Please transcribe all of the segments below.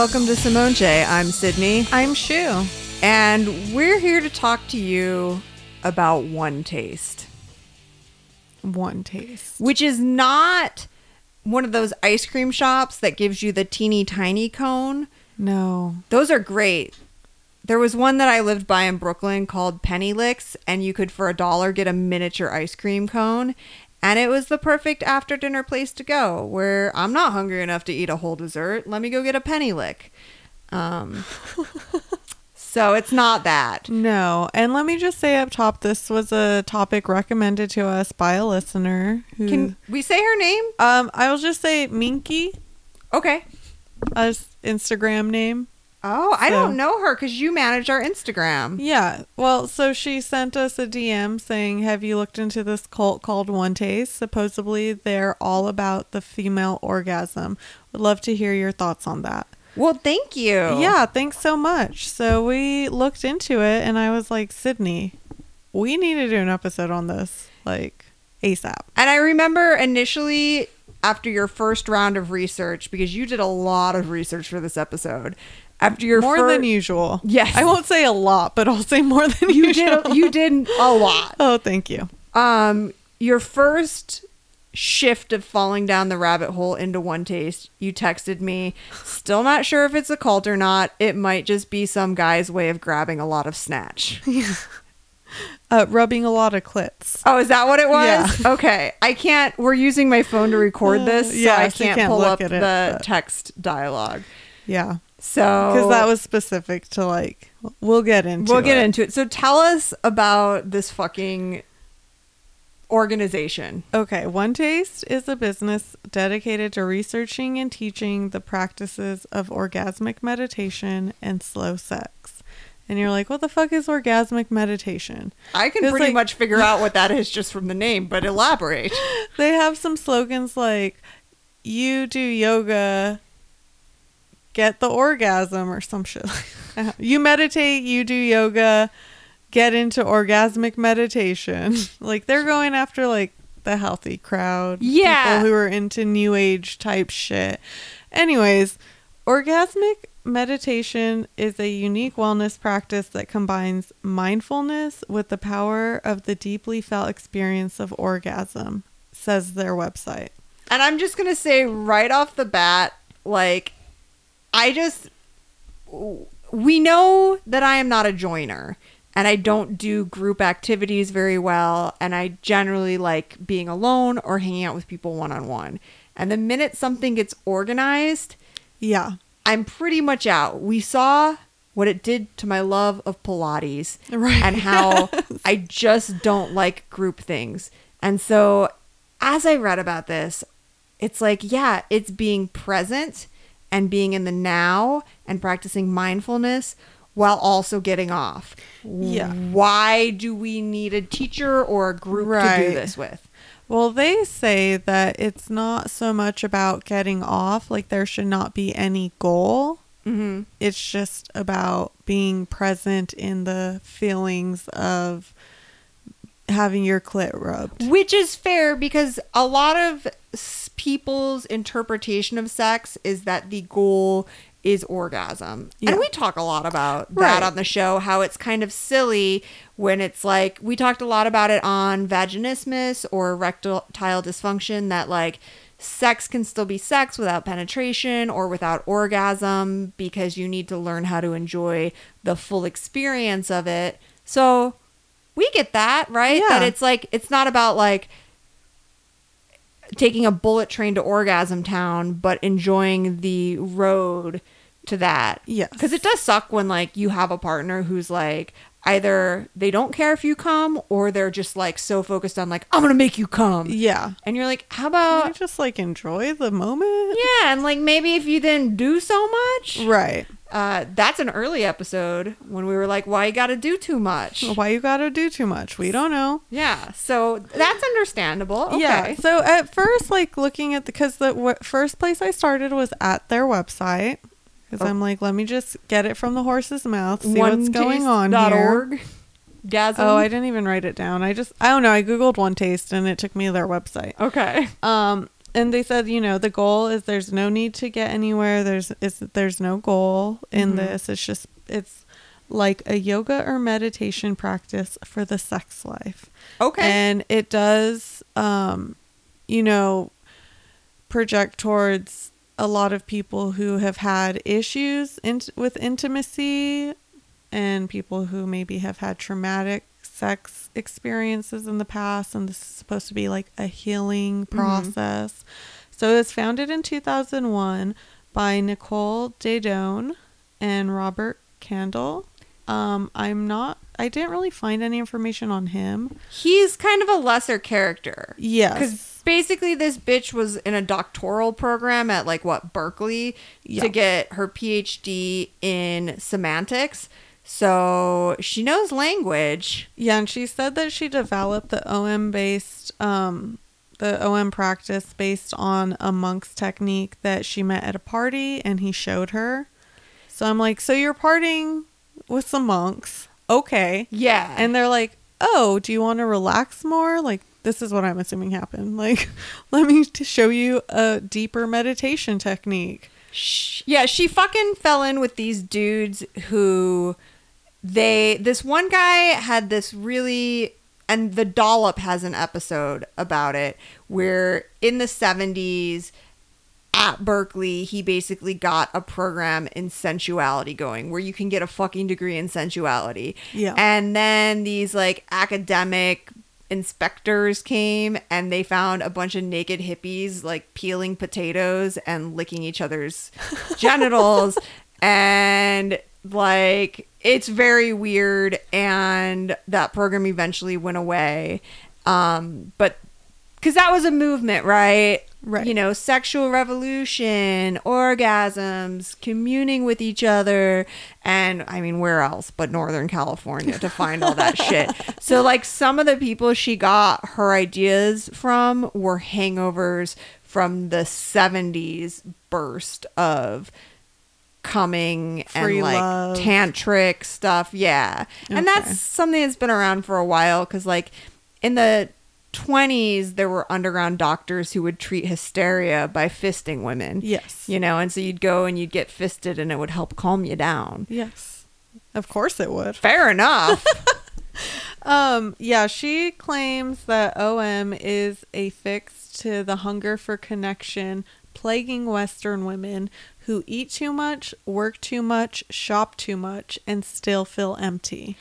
welcome to Simone J. I'm Sydney. I'm Shu. And we're here to talk to you about One Taste. One Taste. Which is not one of those ice cream shops that gives you the teeny tiny cone. No. Those are great. There was one that I lived by in Brooklyn called Penny Licks, and you could, for $1, get a miniature ice cream cone. And it was the perfect after-dinner place to go, where I'm not hungry enough to eat a whole dessert. Let me go get a penny lick. So it's not that. No. And let me just say up top, this was a topic recommended to us by a listener. Who, can we say her name? I will just say Minky. Okay. Our Instagram name. Oh, I don't know her because you manage our Instagram. Yeah. Well, so she sent us a DM saying, have you looked into this cult called One Taste? Supposedly they're all about the female orgasm. Would love to hear your thoughts on that. Well, thank you. Yeah. Thanks so much. So we looked into it and I was like, Sydney, we need to do an episode on this like ASAP. And I remember initially after your first round of research, because you did a lot of research for this episode. After your than usual. Yes. I won't say a lot, but I'll say more than usual. You did a lot. Oh, thank you. Your first shift of falling down the rabbit hole into One Taste, you texted me, still not sure if it's a cult or not. It might just be some guy's way of grabbing a lot of snatch. Rubbing a lot of clits. Oh, is that what it was? Yeah. Okay. I can't. We're using my phone to record this, so I can't pull up the text dialogue. Yeah. So, because that was specific to like, we'll get into it. So tell us about this fucking organization. Okay. One Taste is a business dedicated to researching and teaching the practices of orgasmic meditation and slow sex. And you're like, what the fuck is orgasmic meditation? I can pretty much figure out what that is just from the name, but elaborate. They have some slogans like, you do yoga, get the orgasm, or some shit. You meditate, you do yoga, get into orgasmic meditation. Like they're going after like the healthy crowd. Yeah. People who are into new age type shit. Anyways, orgasmic meditation is a unique wellness practice that combines mindfulness with the power of the deeply felt experience of orgasm, says their website. And I'm just going to say right off the bat, like, we know that I am not a joiner and I don't do group activities very well. And I generally like being alone or hanging out with people one-on-one. And the minute something gets organized, yeah, I'm pretty much out. We saw what it did to my love of Pilates, right, and how I just don't like group things. And so as I read about this, it's like, yeah, it's being present and being in the now and practicing mindfulness while also getting off. Yeah. Why do we need a teacher or a group, right, to do this with? Well, they say that it's not so much about getting off. Like there should not be any goal. Mm-hmm. It's just about being present in the feelings of having your clit rubbed. Which is fair because a lot of people's interpretation of sex is that the goal is orgasm. Yeah. And we talk a lot about that, right, on the show, how it's kind of silly when it's like, we talked a lot about it on vaginismus or erectile dysfunction, that like sex can still be sex without penetration or without orgasm because you need to learn how to enjoy the full experience of it. So we get that, right? Yeah. That it's like, it's not about like taking a bullet train to orgasm town, but enjoying the road to that. Yes. Because it does suck when like you have a partner who's like, either they don't care if you come or they're just like so focused on like, I'm going to make you come. Yeah. And you're like, how about can I just like enjoy the moment? Yeah. And like, maybe if you didn't do so much. Right. That's an early episode when we were like, why you gotta do too much? We don't know. Yeah. So that's understandable. Okay. Yeah. So at first, like looking at because the first place I started was at their website. Because I'm like, let me just get it from the horse's mouth, see what's going on here. Gasm. Oh, I didn't even write it down. I don't know. I Googled One Taste and it took me to their website. Okay. And they said, you know, the goal is there's no need to get anywhere. There's no goal in this. It's just, it's like a yoga or meditation practice for the sex life. Okay. And it does, you know, project towards a lot of people who have had issues with intimacy and people who maybe have had traumatic sex experiences in the past, and this is supposed to be like a healing process. So it was founded in 2001 by Nicole Daedone and Robert Candle. I didn't really find any information on him. He's kind of a lesser character. Yes. Because basically this bitch was in a doctoral program at Berkeley to get her PhD in semantics. So she knows language. Yeah, and she said that she developed the OM practice based on a monk's technique that she met at a party and he showed her. So I'm like, so you're partying with some monks. Okay. Yeah. And they're like, oh, do you want to relax more? Like, this is what I'm assuming happened. Like, let me show you a deeper meditation technique. Yeah, she fucking fell in with these dudes who... This one guy had this really, and The Dollop has an episode about it, where in the 70s at Berkeley, he basically got a program in sensuality going, where you can get a fucking degree in sensuality. Yeah. And then these academic inspectors came and they found a bunch of naked hippies peeling potatoes and licking each other's genitals. And it's very weird, and that program eventually went away, but because that was a movement, right, you know, sexual revolution, orgasms, communing with each other, and I mean, where else but Northern California to find all that shit. So some of the people she got her ideas from were hangovers from the 70s burst of coming free and love, tantric stuff. Yeah. Okay. And that's something that's been around for a while, because in the 20s there were underground doctors who would treat hysteria by fisting women. Yes. You know, and so you'd go and you'd get fisted and it would help calm you down. Yes, of course it would. Fair enough. Yeah, she claims that OM is affixed to the hunger for connection plaguing Western women who eat too much, work too much, shop too much, and still feel empty.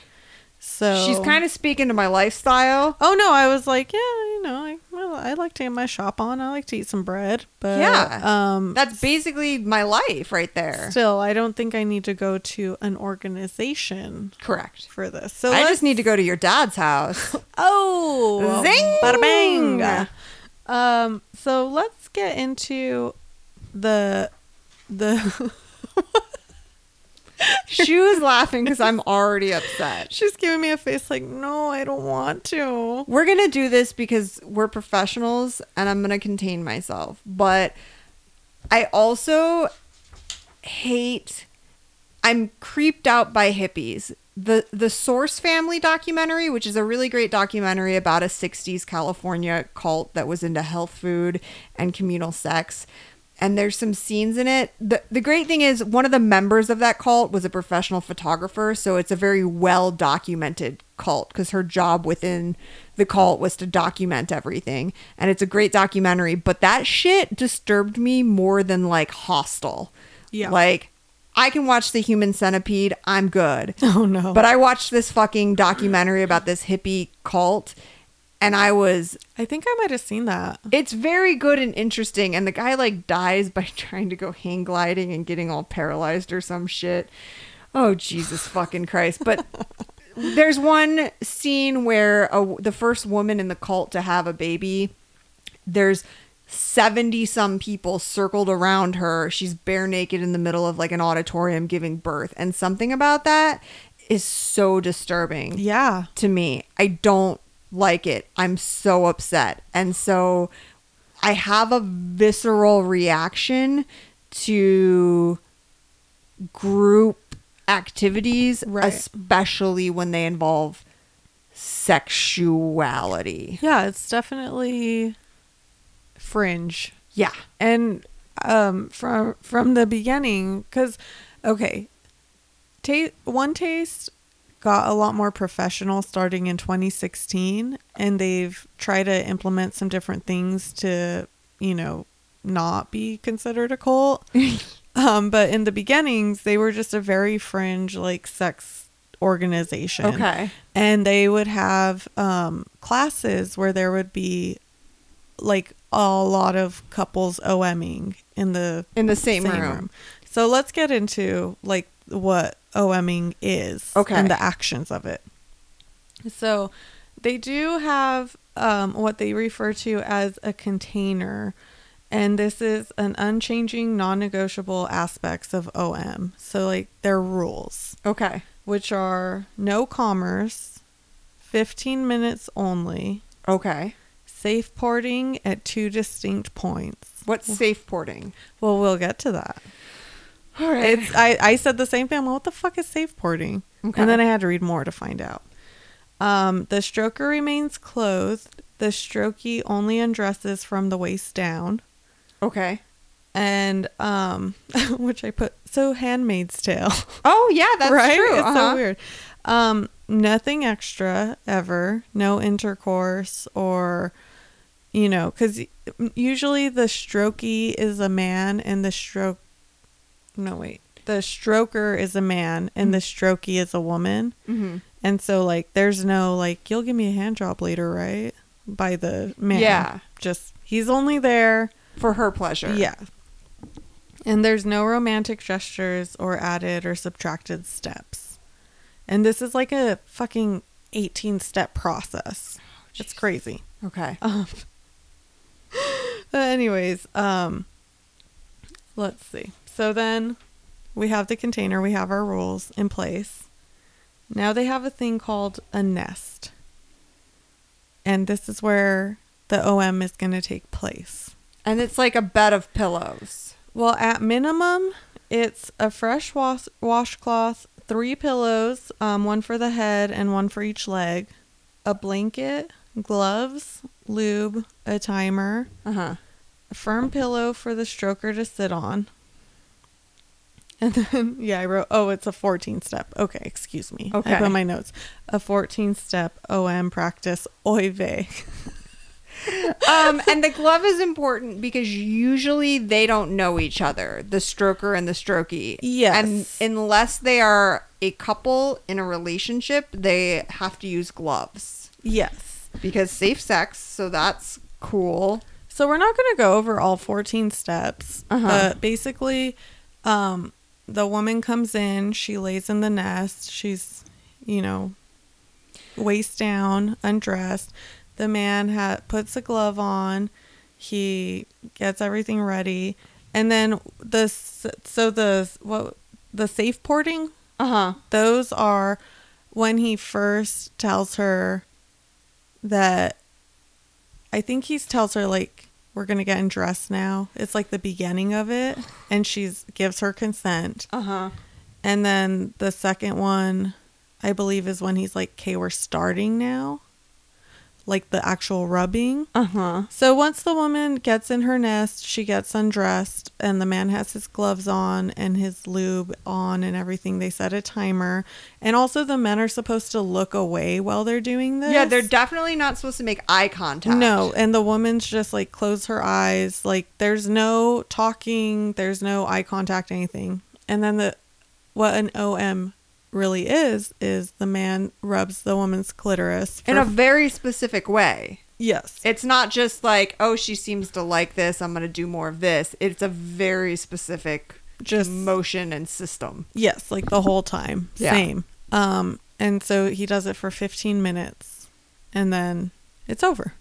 So she's kind of speaking to my lifestyle. Oh no, I was like, yeah, you know, I like to get my shop on. I like to eat some bread, but yeah, that's basically my life right there. Still, I don't think I need to go to an organization. Correct. For this, so I just need to go to your dad's house. Oh, zing, bada bang. So let's get into the. She was laughing because I'm already upset. She's giving me a face like, no, I don't want to. We're going to do this because we're professionals and I'm going to contain myself. But I also I'm creeped out by hippies. The Source Family documentary, which is a really great documentary about a 60s California cult that was into health food and communal sex. And there's some scenes in it. The great thing is one of the members of that cult was a professional photographer. So it's a very well-documented cult because her job within the cult was to document everything. And it's a great documentary. But that shit disturbed me more than Hostel. Yeah. I can watch The Human Centipede. I'm good. Oh, no. But I watched this fucking documentary about this hippie cult. And I think I might have seen that. It's very good and interesting. And the guy dies by trying to go hang gliding and getting all paralyzed or some shit. Oh, Jesus fucking Christ. But there's one scene where the first woman in the cult to have a baby, there's 70 some people circled around her. She's bare naked in the middle of an auditorium giving birth. And something about that is so disturbing. Yeah. To me. I don't like it. I'm so upset. And so I have a visceral reaction to group activities, right, especially when they involve sexuality. Yeah, it's definitely fringe. Yeah. And from the beginning, because, okay, One Taste got a lot more professional starting in 2016, and they've tried to implement some different things to, you know, not be considered a cult. But in the beginnings, they were just a very fringe, like, sex organization. Okay. And they would have classes where there would be, like, a lot of couples OMing in the same room. So let's get into, like, what OMing is, okay, and the actions of it. So they do have what they refer to as a container, and this is an unchanging, non-negotiable aspects of OM. So, like, their rules, okay, which are no commerce, 15 minutes only, okay, safe porting at 2 distinct points. What's safe porting? Well, we'll get to that. All right. I said the same thing. Well, what the fuck is safe porting? Okay. And then I had to read more to find out. The stroker remains clothed. The strokee only undresses from the waist down. Okay. And, which I put, so Handmaid's Tale. Oh, yeah, that's right? True. It's so weird. Nothing extra ever. No intercourse or, you know, because usually the strokee is a man and the stroker is a man and the strokee is a woman. Mm-hmm. And so, like, there's no, like, you'll give me a hand job later, right? By the man. Yeah. Just, he's only there. For her pleasure. Yeah. And there's no romantic gestures or added or subtracted steps. And this is like a fucking 18-step process. Oh, it's crazy. Okay. Anyways, let's see. So then we have the container. We have our rules in place. Now they have a thing called a nest. And this is where the OM is going to take place. And it's like a bed of pillows. Well, at minimum, it's a fresh washcloth, 3 pillows, one for the head and one for each leg, a blanket, gloves, lube, a timer, a firm pillow for the stroker to sit on. And then, yeah, I wrote, it's a 14-step. Okay, excuse me. Okay. I put my notes. A 14-step OM practice. Oy vey. And the glove is important because usually they don't know each other, the stroker and the strokee. Yes. And unless they are a couple in a relationship, they have to use gloves. Yes. Because safe sex, so that's cool. So we're not going to go over all 14 steps. But basically, the woman comes in, she lays in the nest, she's, you know, waist down, undressed. The man puts a glove on, he gets everything ready, and then the safe porting, those are when he first tells her that, I think he tells her, like, we're going to get undressed now. It's like the beginning of it. And she gives her consent. And then the second one, I believe, is when he's like, okay, we're starting now. Like the actual rubbing. So once the woman gets in her nest, she gets undressed. And the man has his gloves on and his lube on and everything. They set a timer. And also the men are supposed to look away while they're doing this. Yeah, they're definitely not supposed to make eye contact. No, and the woman's just like close her eyes. Like there's no talking. There's no eye contact, anything. And then what an OM really is the man rubs the woman's clitoris in a very specific way. Yes. It's not just like, oh, she seems to like this, I'm going to do more of this. It's a very specific just motion and system. Yes, like the whole time. Yeah. Same. And so he does it for 15 minutes and then it's over.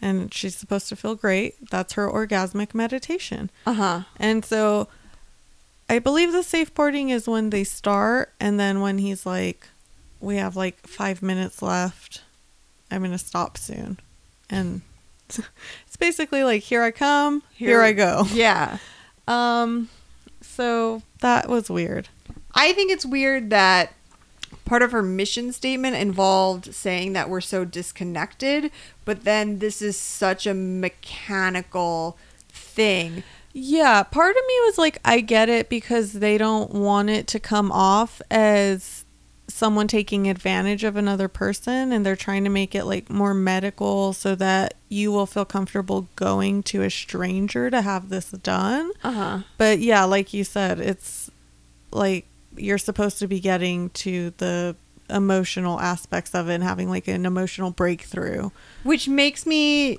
And she's supposed to feel great. That's her orgasmic meditation. And so I believe the safe porting is when they start, and then when he's like, we have like 5 minutes left, I'm going to stop soon. And it's basically like, here I come, here I go. Yeah. So that was weird. I think it's weird that part of her mission statement involved saying that we're so disconnected, but then this is such a mechanical thing. Yeah, part of me was like, I get it, because they don't want it to come off as someone taking advantage of another person, and they're trying to make it like more medical so that you will feel comfortable going to a stranger to have this done. But yeah, like you said, it's like you're supposed to be getting to the emotional aspects of it and having like an emotional breakthrough, which makes me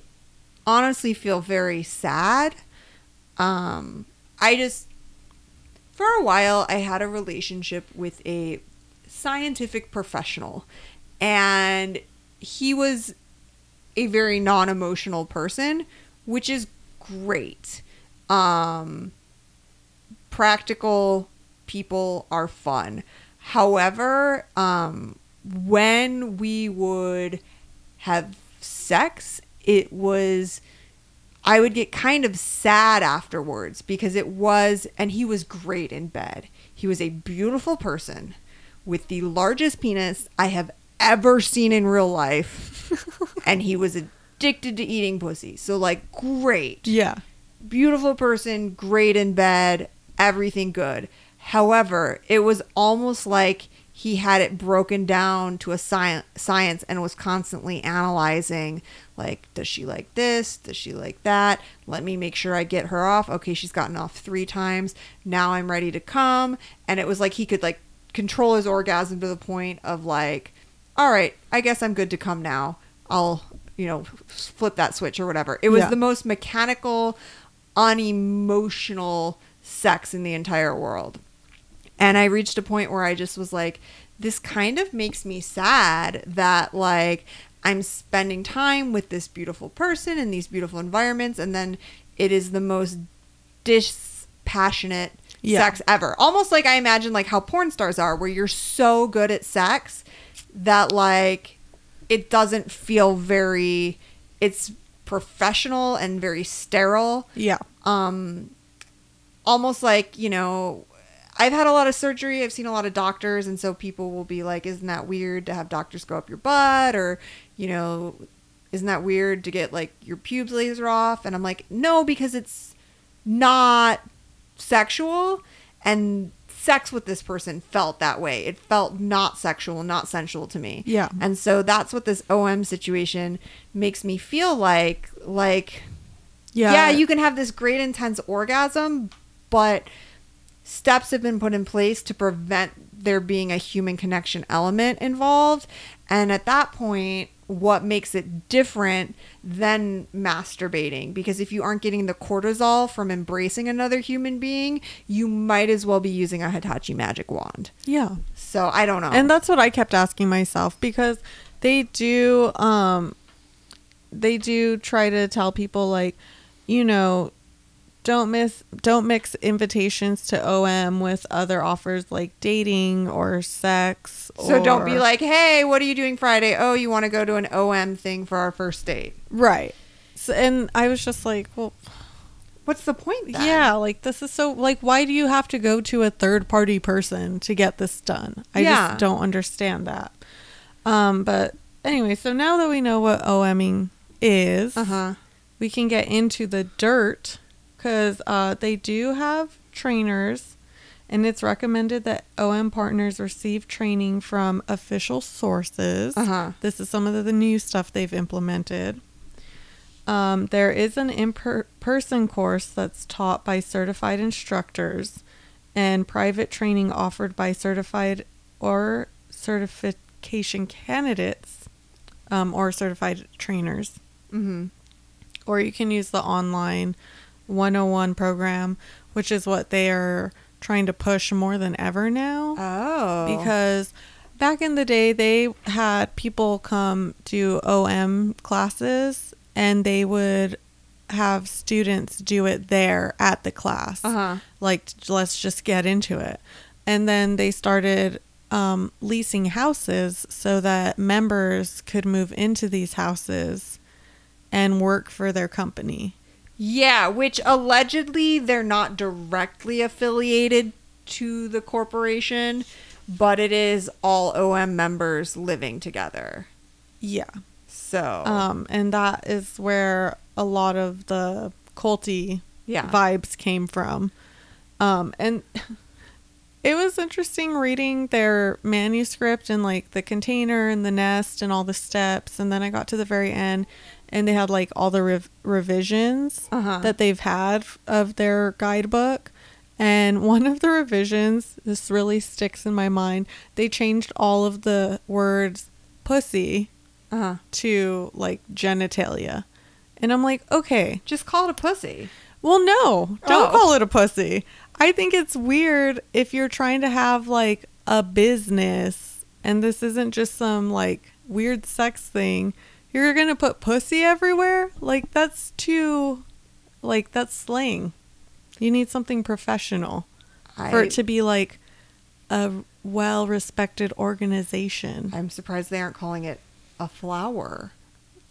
honestly feel very sad. I just, for a while, I had a relationship with a scientific professional, and he was a very non-emotional person, which is great. Practical people are fun. However, when we would have sex, it was, I would get kind of sad afterwards, because it was, and he was great in bed. He was a beautiful person with the largest penis I have ever seen in real life. And he was addicted to eating pussy. So like, great. Yeah. Beautiful person, great in bed, everything good. However, it was almost like he had it broken down to a science and was constantly analyzing, like, does she like this? Does she like that? Let me make sure I get her off. Okay, she's gotten off 3 times. Now I'm ready to come. And it was like he could, like, control his orgasm to the point of, like, all right, I guess I'm good to come now. I'll, you know, flip that switch or whatever. It was the most mechanical, unemotional sex in the entire world. And I reached a point where I just was like, this kind of makes me sad that, like, I'm spending time with this beautiful person in these beautiful environments, and then it is the most dispassionate sex ever. Almost like I imagine, like, how porn stars are, where you're so good at sex that, like, it doesn't feel very, it's professional and very sterile. Yeah. Almost like, you know, I've had a lot of surgery. I've seen a lot of doctors. And so people will be like, isn't that weird to have doctors go up your butt? Or, you know, isn't that weird to get, like, your pubes laser off? And I'm like, no, because it's not sexual. And sex with this person felt that way. It felt not sexual, not sensual to me. Yeah. And so that's what this OM situation makes me feel like. Like, yeah, you can have this great intense orgasm, but steps have been put in place to prevent there being a human connection element involved. And at that point, what makes it different than masturbating? Because if you aren't getting the cortisol from embracing another human being, you might as well be using a Hitachi magic wand. Yeah. So I don't know. And that's what I kept asking myself, because they do try to tell people, like, you know, don't mix invitations to OM with other offers like dating or sex. So don't be like, hey, what are you doing Friday? Oh, you want to go to an OM thing for our first date. Right. So, and I was just like, well, what's the point then? Yeah. Like, this is so, like, why do you have to go to a third party person to get this done? I just don't understand that. But anyway, so now that we know what OMing is, we can get into the dirt. Because they do have trainers, and it's recommended that OM partners receive training from official sources. This is some of the new stuff they've implemented. There is an in-person course that's taught by certified instructors, and private training offered by certified or certification candidates, or certified trainers. Or you can use the online 101 program, which is what they are trying to push more than ever now. Oh. Because back in the day, they had people come do OM classes, and they would have students do it there at the class. Like, let's just get into it. And then they started leasing houses so that members could move into these houses and work for their company. Yeah, which allegedly they're not directly affiliated to the corporation, but it is all OM members living together. Yeah. So. And that is where a lot of the culty vibes came from. And it was interesting reading their manuscript and like the container and the nest and all the steps. And then I got to the very end and they had like all the revisions that they've had of their guidebook. And one of the revisions, this really sticks in my mind, they changed all of the words pussy to like genitalia. And I'm like, okay. Just call it a pussy. Well, no, don't call it a pussy. I think it's weird if you're trying to have like a business and this isn't just some like weird sex thing. You're going to put pussy everywhere? Like that's too, like that's slang. You need something professional for it to be like a well-respected organization. I'm surprised they aren't calling it a flower.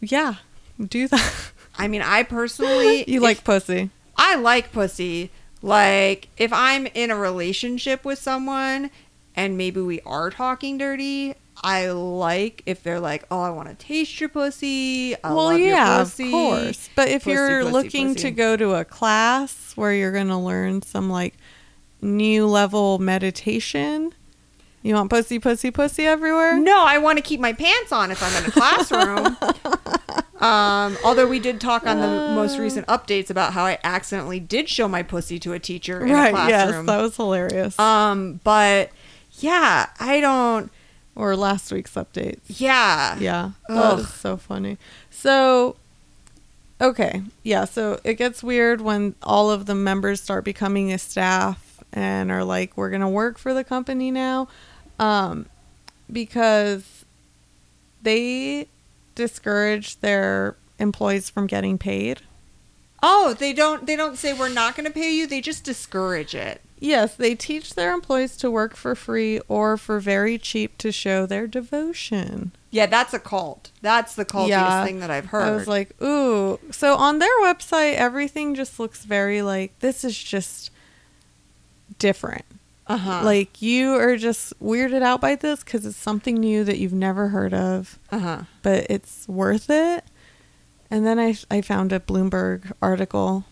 Yeah, do that. I mean, I personally... like pussy. I like pussy. Like, if I'm in a relationship with someone and maybe we are talking dirty, I like if they're like, oh, I want to taste your pussy. I love your pussy. Of course. But if you're looking to go to a class where you're going to learn some like new level meditation, you want pussy, pussy, pussy everywhere? No, I want to keep my pants on if I'm in a classroom. Although we did talk on the most recent updates about how I accidentally did show my pussy to a teacher in a classroom. Yes, that was hilarious. But yeah, I don't... Or last week's updates. Yeah. Yeah. That was so funny. So, okay. Yeah. So it gets weird when all of the members start becoming a staff and are like, we're going to work for the company now. Because they discourage their employees from getting paid. Oh, they don't say we're not going to pay you. They just discourage it. Yes, they teach their employees to work for free or for very cheap to show their devotion. Yeah, that's a cult. That's the cultiest thing that I've heard. I was like, ooh. So on their website, everything just looks very like, this is just different. Like, you are just weirded out by this because it's something new that you've never heard of. But it's worth it. And then I found a Bloomberg article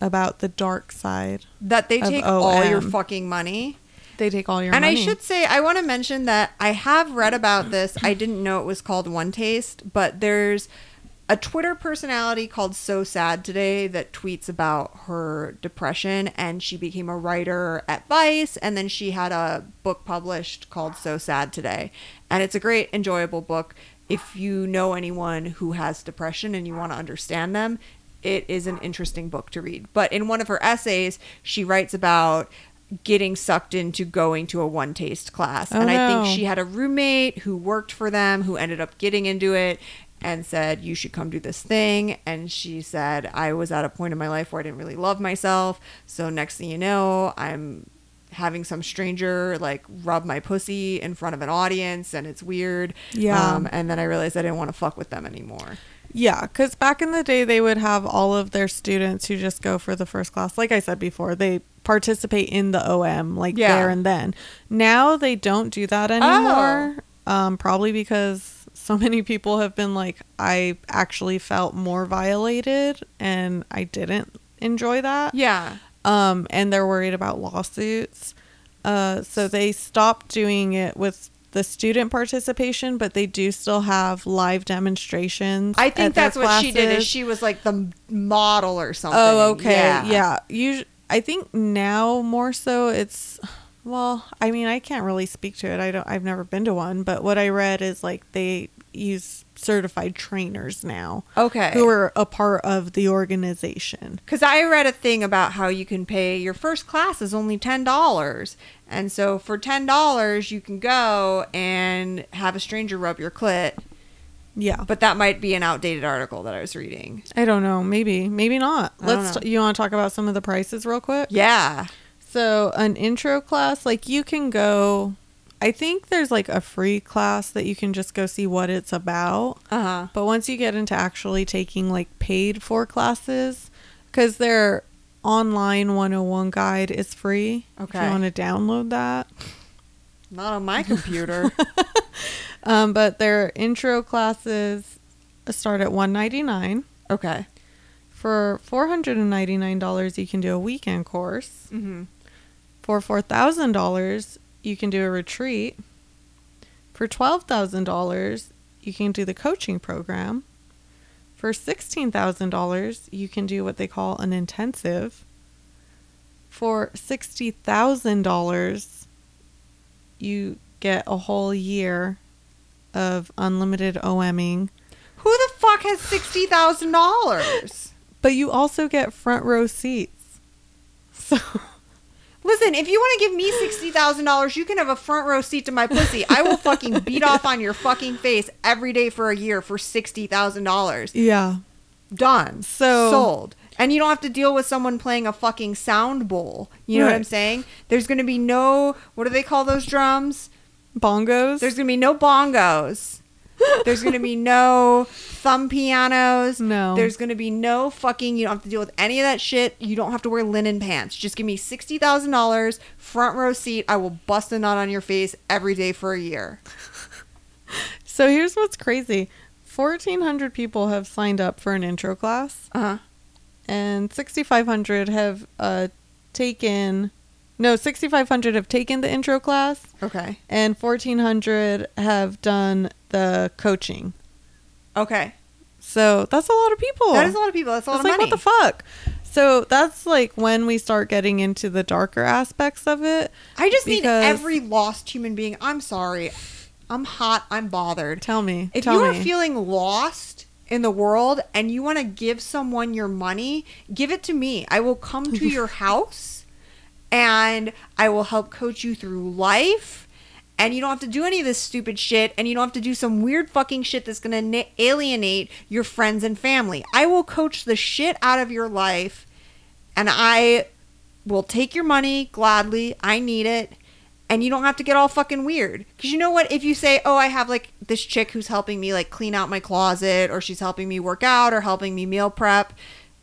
about the dark side. That they take all your fucking money. They take all your money. And I should say, I want to mention that I have read about this. I didn't know it was called One Taste, but there's a Twitter personality called So Sad Today that tweets about her depression, and she became a writer at Vice, and then she had a book published called So Sad Today. And it's a great, enjoyable book. If you know anyone who has depression and you want to understand them, it is an interesting book to read. But in one of her essays, she writes about getting sucked into going to a One Taste class. I think she had a roommate who worked for them, who ended up getting into it and said, you should come do this thing. And she said, I was at a point in my life where I didn't really love myself. So next thing you know, I'm having some stranger like rub my pussy in front of an audience. And it's weird. Yeah. And then I realized I didn't want to fuck with them anymore. Yeah, because back in the day, they would have all of their students who just go for the first class. Like I said before, they participate in the OM, there and then. Now they don't do that anymore, probably because so many people have been like, I actually felt more violated and I didn't enjoy that. Yeah. And they're worried about lawsuits. So they stopped doing it with the student participation, but they do still have live demonstrations. I think that's what she did, is she was like the model or something. Oh, okay. Yeah. I think now more so it's, well, I mean, I can't really speak to it. I've never been to one, but what I read is like they use certified trainers now. Okay. Who are a part of the organization. Because I read a thing about how you can pay, your first class is only $10. And so for $10, you can go and have a stranger rub your clit. Yeah. But that might be an outdated article that I was reading. I don't know. Maybe not. You want to talk about some of the prices real quick? Yeah. So an intro class, like you can go... I think there's like a free class that you can just go see what it's about. But once you get into actually taking like paid for classes, because their online 101 guide is free. Okay. If you want to download that. Not on my computer. But their intro classes start at $199. Okay. For $499, you can do a weekend course. Mm-hmm. For $4,000, you can do a retreat. For $12,000, you can do the coaching program. For $16,000, you can do what they call an intensive. For $60,000, you get a whole year of unlimited OMing. Who the fuck has $60,000? But you also get front row seats. So... Listen, if you want to give me $60,000, you can have a front row seat to my pussy. I will fucking beat off on your fucking face every day for a year for $60,000. Yeah. Done. So sold. And you don't have to deal with someone playing a fucking sound bowl. You know what I'm saying? There's going to be no, what do they call those drums? Bongos. There's going to be no bongos. There's going to be no thumb pianos. No. There's going to be no fucking... You don't have to deal with any of that shit. You don't have to wear linen pants. Just give me $60,000, front row seat. I will bust a nut on your face every day for a year. So here's what's crazy. 1,400 people have signed up for an intro class. Uh-huh. And 6,500 have taken... No, 6,500 have taken the intro class. Okay. And 1,400 have done the coaching. Okay. So that's a lot of people. That is a lot of people. That's a lot of money. What the fuck? So that's like when we start getting into the darker aspects of it. I just need every lost human being. I'm sorry. I'm hot. I'm bothered. Tell me. If you are feeling lost in the world and you want to give someone your money, give it to me. I will come to your house. And I will help coach you through life. And you don't have to do any of this stupid shit. And you don't have to do some weird fucking shit that's going to alienate your friends and family. I will coach the shit out of your life. And I will take your money gladly. I need it. And you don't have to get all fucking weird. Because you know what? If you say, oh, I have like this chick who's helping me like clean out my closet. Or she's helping me work out. Or helping me meal prep.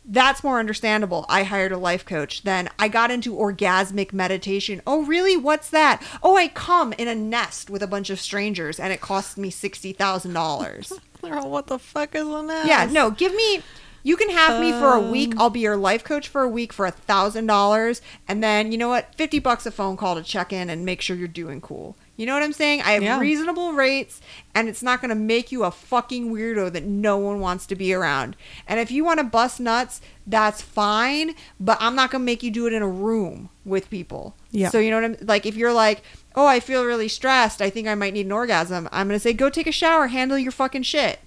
That's more understandable. I hired a life coach. Then I got into orgasmic meditation. Oh, really? What's that? Oh, I come in a nest with a bunch of strangers and it cost me $60,000. Girl, what the fuck is a nest? Yeah, no, give me... You can have me for a week. I'll be your life coach for a week for $1,000. And then, you know what? $50 a phone call to check in and make sure you're doing cool. You know what I'm saying? I have reasonable rates and it's not going to make you a fucking weirdo that no one wants to be around. And if you want to bust nuts, that's fine. But I'm not going to make you do it in a room with people. Yeah. So you know what I'm like? If you're like, oh, I feel really stressed. I think I might need an orgasm. I'm going to say, go take a shower. Handle your fucking shit.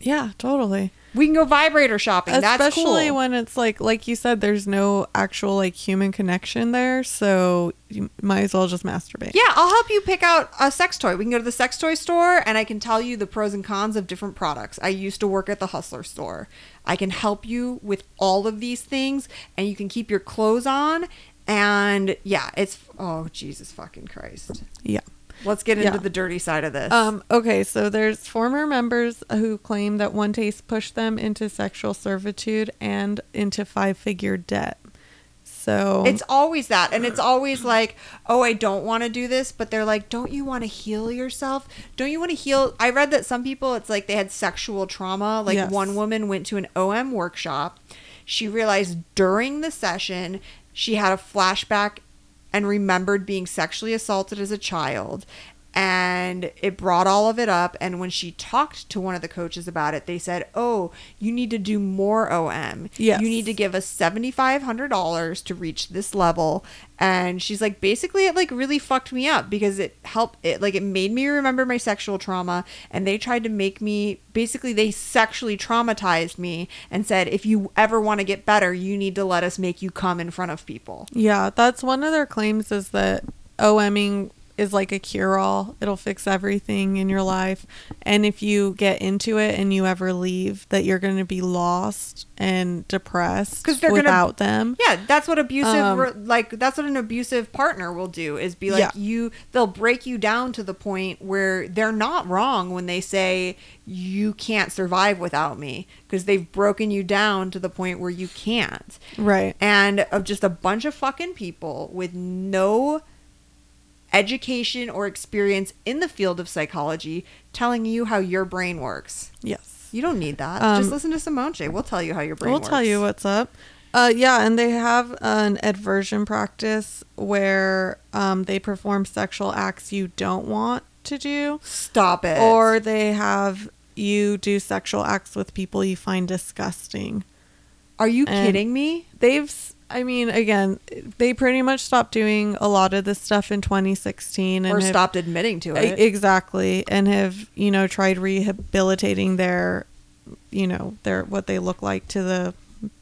Yeah, totally. We can go vibrator shopping. That's cool. Especially when it's like you said, there's no actual like human connection there. So you might as well just masturbate. Yeah, I'll help you pick out a sex toy. We can go to the sex toy store and I can tell you the pros and cons of different products. I used to work at the Hustler store. I can help you with all of these things and you can keep your clothes on. And yeah, it's, oh, Jesus fucking Christ. Yeah. Let's get into the dirty side of this. Okay, so there's former members who claim that One Taste pushed them into sexual servitude and into $5-figure debt. So it's always that. And it's always like, oh, I don't want to do this. But they're like, don't you want to heal yourself? Don't you want to heal? I read that some people, it's like they had sexual trauma. Like one woman went to an OM workshop. She realized during the session, she had a flashback and remembered being sexually assaulted as a child. And it brought all of it up. And when she talked to one of the coaches about it, they said, oh, you need to do more OM. Yes. You need to give us $7,500 to reach this level. And she's like, basically, it like really fucked me up because it helped it. Like it made me remember my sexual trauma. And they tried to make me basically they sexually traumatized me and said, if you ever want to get better, you need to let us make you come in front of people. Yeah, that's one of their claims is that OMing is like a cure-all. It'll fix everything in your life. And if you get into it and you ever leave, that you're going to be lost and depressed without them. Yeah, that's what abusive that's what an abusive partner will do is be like they'll break you down to the point where they're not wrong when they say you can't survive without me because they've broken you down to the point where you can't. Right. And of just a bunch of fucking people with no education or experience in the field of psychology telling you how your brain works. Yes. You don't need that. Just listen to Simonce. We'll tell you how your brain works. We'll tell you what's up. Yeah, and they have an adversion practice where they perform sexual acts you don't want to do. Stop it. Or they have you do sexual acts with people you find disgusting. Are you kidding me? I mean, again, they pretty much stopped doing a lot of this stuff in 2016. And stopped admitting to it. Exactly. And have, you know, tried rehabilitating their, you know, their what they look like to the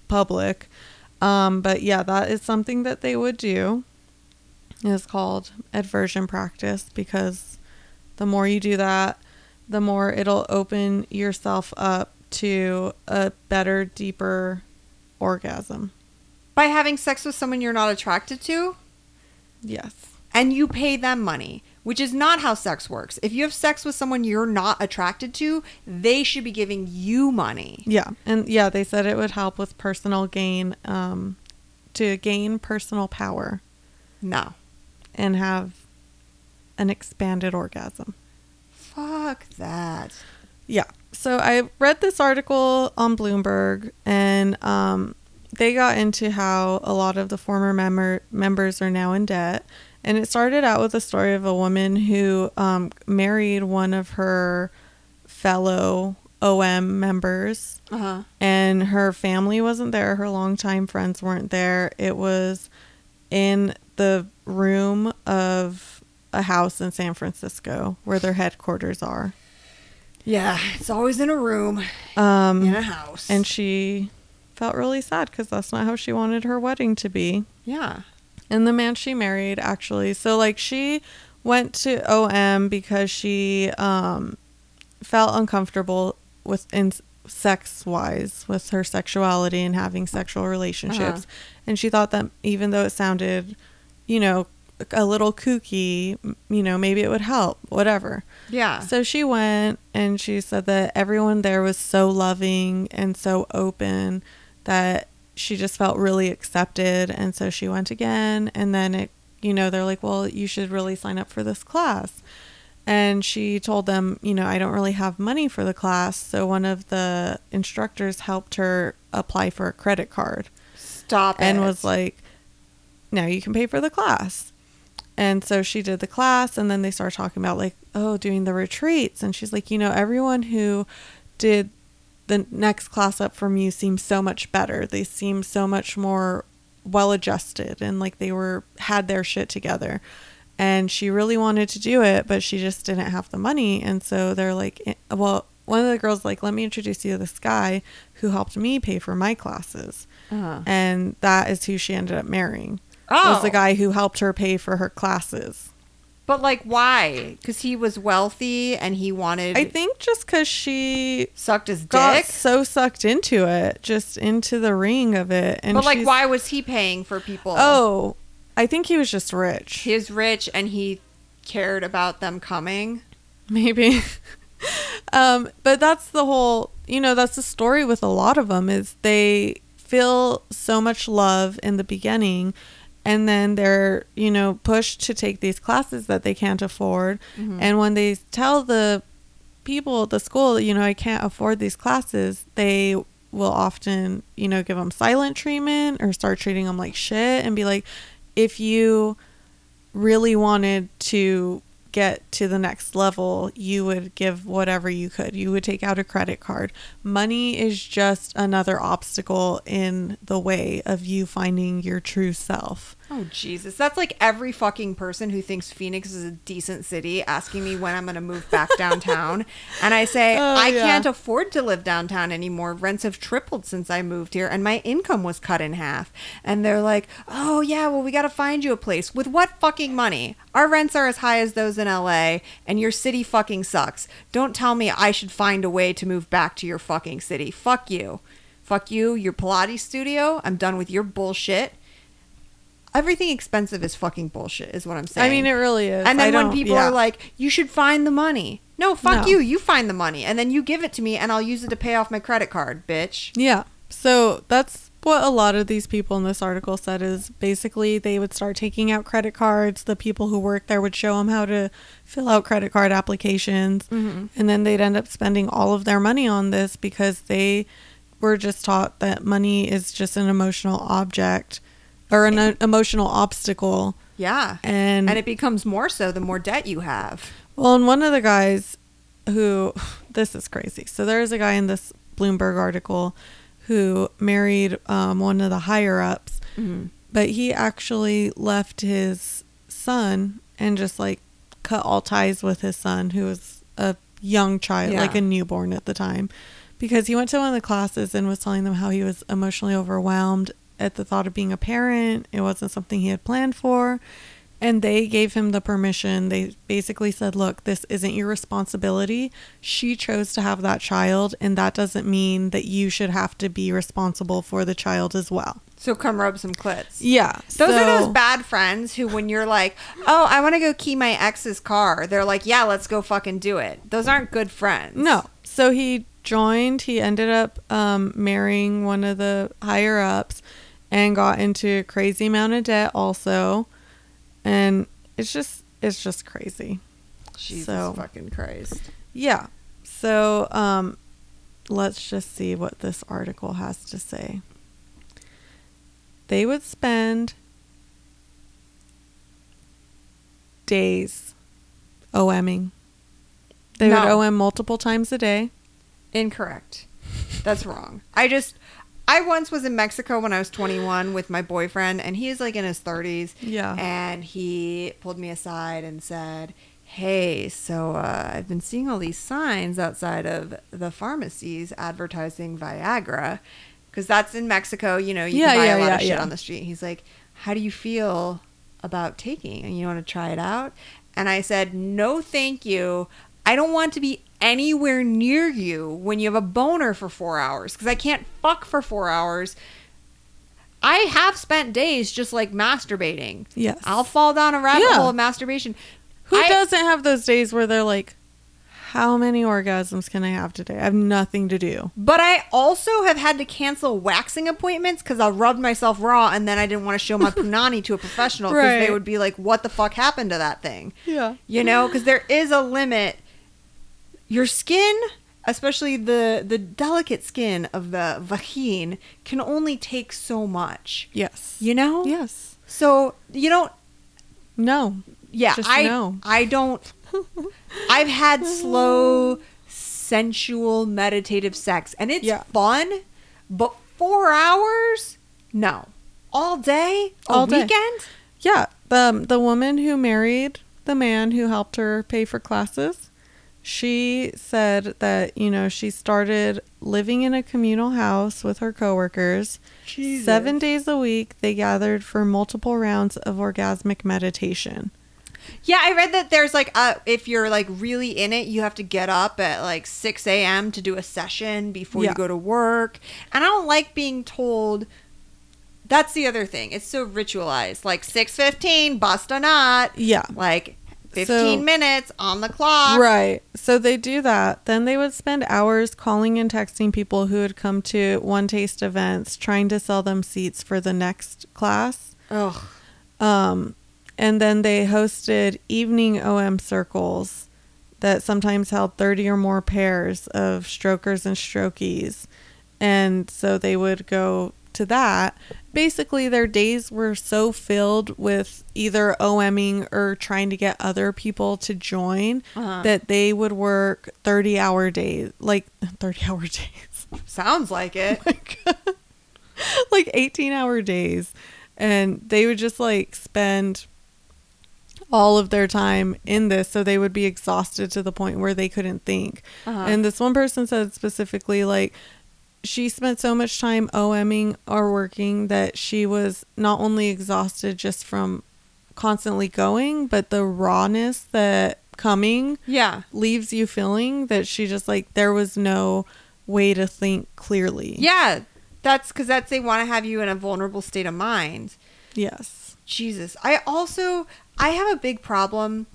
public. But yeah, that is something that they would do. It's called adversion practice because the more you do that, the more it'll open yourself up to a better, deeper orgasm. By having sex with someone you're not attracted to? Yes. And you pay them money, which is not how sex works. If you have sex with someone you're not attracted to, they should be giving you money. Yeah. And yeah, they said it would help with personal gain, to gain personal power. No. And have an expanded orgasm. Fuck that. Yeah. So I read this article on Bloomberg and, they got into how a lot of the former members are now in debt. And it started out with a story of a woman who married one of her fellow OM members. Uh-huh. And her family wasn't there. Her longtime friends weren't there. It was in the room of a house in San Francisco where their headquarters are. Yeah, it's always in a room in a house. And she felt really sad because that's not how she wanted her wedding to be. Yeah. And the man she married, actually. So, like, she went to OM because she felt uncomfortable with sex-wise with her sexuality and having sexual relationships. Uh-huh. And she thought that even though it sounded, you know, a little kooky, you know, maybe it would help, whatever. Yeah. So she went and she said that everyone there was so loving and so open that she just felt really accepted. And so she went again. And then it, you know, they're like, well, you should really sign up for this class. And she told them, you know, I don't really have money for the class. So one of the instructors helped her apply for a credit card. Stop it. And was like, now you can pay for the class. And so she did the class and then they started talking about like, oh, doing the retreats. And she's like, you know, everyone who did the next class up from you seemed so much better. They seemed so much more well adjusted and like they had their shit together. And she really wanted to do it, but she just didn't have the money. And so they're like, well, one of the girls like, let me introduce you to this guy who helped me pay for my classes. Uh-huh. And that is who she ended up marrying. Oh. Was the guy who helped her pay for her classes. But like, why? Because he was wealthy and he wanted... I think just because she... Sucked his dick? Got so sucked into it. Just into the ring of it. And but like, why was he paying for people? Oh, I think he was just rich. He was rich and he cared about them coming? Maybe. But that's the whole... You know, that's the story with a lot of them is they feel so much love in the beginning... And then they're, you know, pushed to take these classes that they can't afford. Mm-hmm. And when they tell the people at the school, you know, I can't afford these classes, they will often, you know, give them silent treatment or start treating them like shit and be like, if you really wanted to get to the next level, you would give whatever you could. You would take out a credit card. Money is just another obstacle in the way of you finding your true self. Oh, Jesus. That's like every fucking person who thinks Phoenix is a decent city asking me when I'm going to move back downtown. And I say, I can't afford to live downtown anymore. Rents have tripled since I moved here and my income was cut in half. And they're like, oh, yeah, well, we got to find you a place. With what fucking money? Our rents are as high as those in LA and your city fucking sucks. Don't tell me I should find a way to move back to your fucking city. Fuck you. Fuck you, your Pilates studio. I'm done with your bullshit. Everything expensive is fucking bullshit is what I'm saying. I mean, it really is. And then when people are like, you should find the money. No, fuck you. You find the money. And then you give it to me and I'll use it to pay off my credit card, bitch. Yeah. So that's what a lot of these people in this article said is basically they would start taking out credit cards. The people who work there would show them how to fill out credit card applications. Mm-hmm. And then they'd end up spending all of their money on this because they were just taught that money is just an emotional object or an emotional obstacle. Yeah. And it becomes more so the more debt you have. Well, and one of the guys who, this is crazy. So there's a guy in this Bloomberg article who married one of the higher ups, mm-hmm. but he actually left his son and just like cut all ties with his son, who was a young child, yeah. like a newborn at the time, because he went to one of the classes and was telling them how he was emotionally overwhelmed at the thought of being a parent. It wasn't something he had planned for. And they gave him the permission. They basically said, look, this isn't your responsibility. She chose to have that child, and that doesn't mean that you should have to be responsible for the child as well. So come rub some clits. Yeah. Those are those bad friends who, when you're like, oh, I want to go key my ex's car, they're like, yeah, let's go fucking do it. Those aren't good friends. No. So he joined. He ended up marrying one of the higher ups and got into a crazy amount of debt also. And it's just crazy. Jesus fucking Christ. Yeah. So let's just see what this article has to say. They would spend days OMing. They would OM multiple times a day. Incorrect. That's wrong. I once was in Mexico when I was 21 with my boyfriend, and he's like in his 30s. Yeah. And he pulled me aside and said, hey, so I've been seeing all these signs outside of the pharmacies advertising Viagra, because that's in Mexico. You know, you can buy a lot of shit on the street. He's like, how do you feel about taking? And you want to try it out? And I said, no, thank you. I don't want to be anywhere near you when you have a boner for 4 hours, because I can't fuck for 4 hours. I have spent days just like masturbating. Yes. I'll fall down a rabbit hole of masturbation. Who doesn't have those days where they're like, how many orgasms can I have today? I have nothing to do. But I also have had to cancel waxing appointments because I rubbed myself raw and then I didn't want to show my punani to a professional, because right. they would be like, what the fuck happened to that thing? Yeah. You know, because there is a limit. Your skin, especially the delicate skin of the vagina, can only take so much. Yes. You know? Yes. So, you don't... No. Yeah. I don't... I've had slow, sensual, meditative sex, and it's fun, but 4 hours? No. All day? All weekend? Day. Yeah. The woman who married the man who helped her pay for classes... She said that, you know, she started living in a communal house with her coworkers. Jesus. 7 days a week, they gathered for multiple rounds of orgasmic meditation. Yeah, I read that there's like, if you're like really in it, you have to get up at like 6 a.m. to do a session before you go to work. And I don't like being told. That's the other thing. It's so ritualized. Like 6:15, bust a nut. Yeah. Like... 15 minutes on the clock. Right. So they do that. Then they would spend hours calling and texting people who had come to One Taste events, trying to sell them seats for the next class. Ugh. And then they hosted evening OM circles that sometimes held 30 or more pairs of strokers and strokies. And so they would go to that. Basically, their days were so filled with either OMing or trying to get other people to join that they would work 30-hour days. Like, 30-hour days. Sounds like it. Like 18-hour days. And they would just, like, spend all of their time in this. So they would be exhausted to the point where they couldn't think. And this one person said specifically, like... She spent so much time OMing or working that she was not only exhausted just from constantly going, but the rawness that coming leaves you feeling that she just like, there was no way to think clearly. Yeah. That's because they want to have you in a vulnerable state of mind. Yes. Jesus. I have a big problem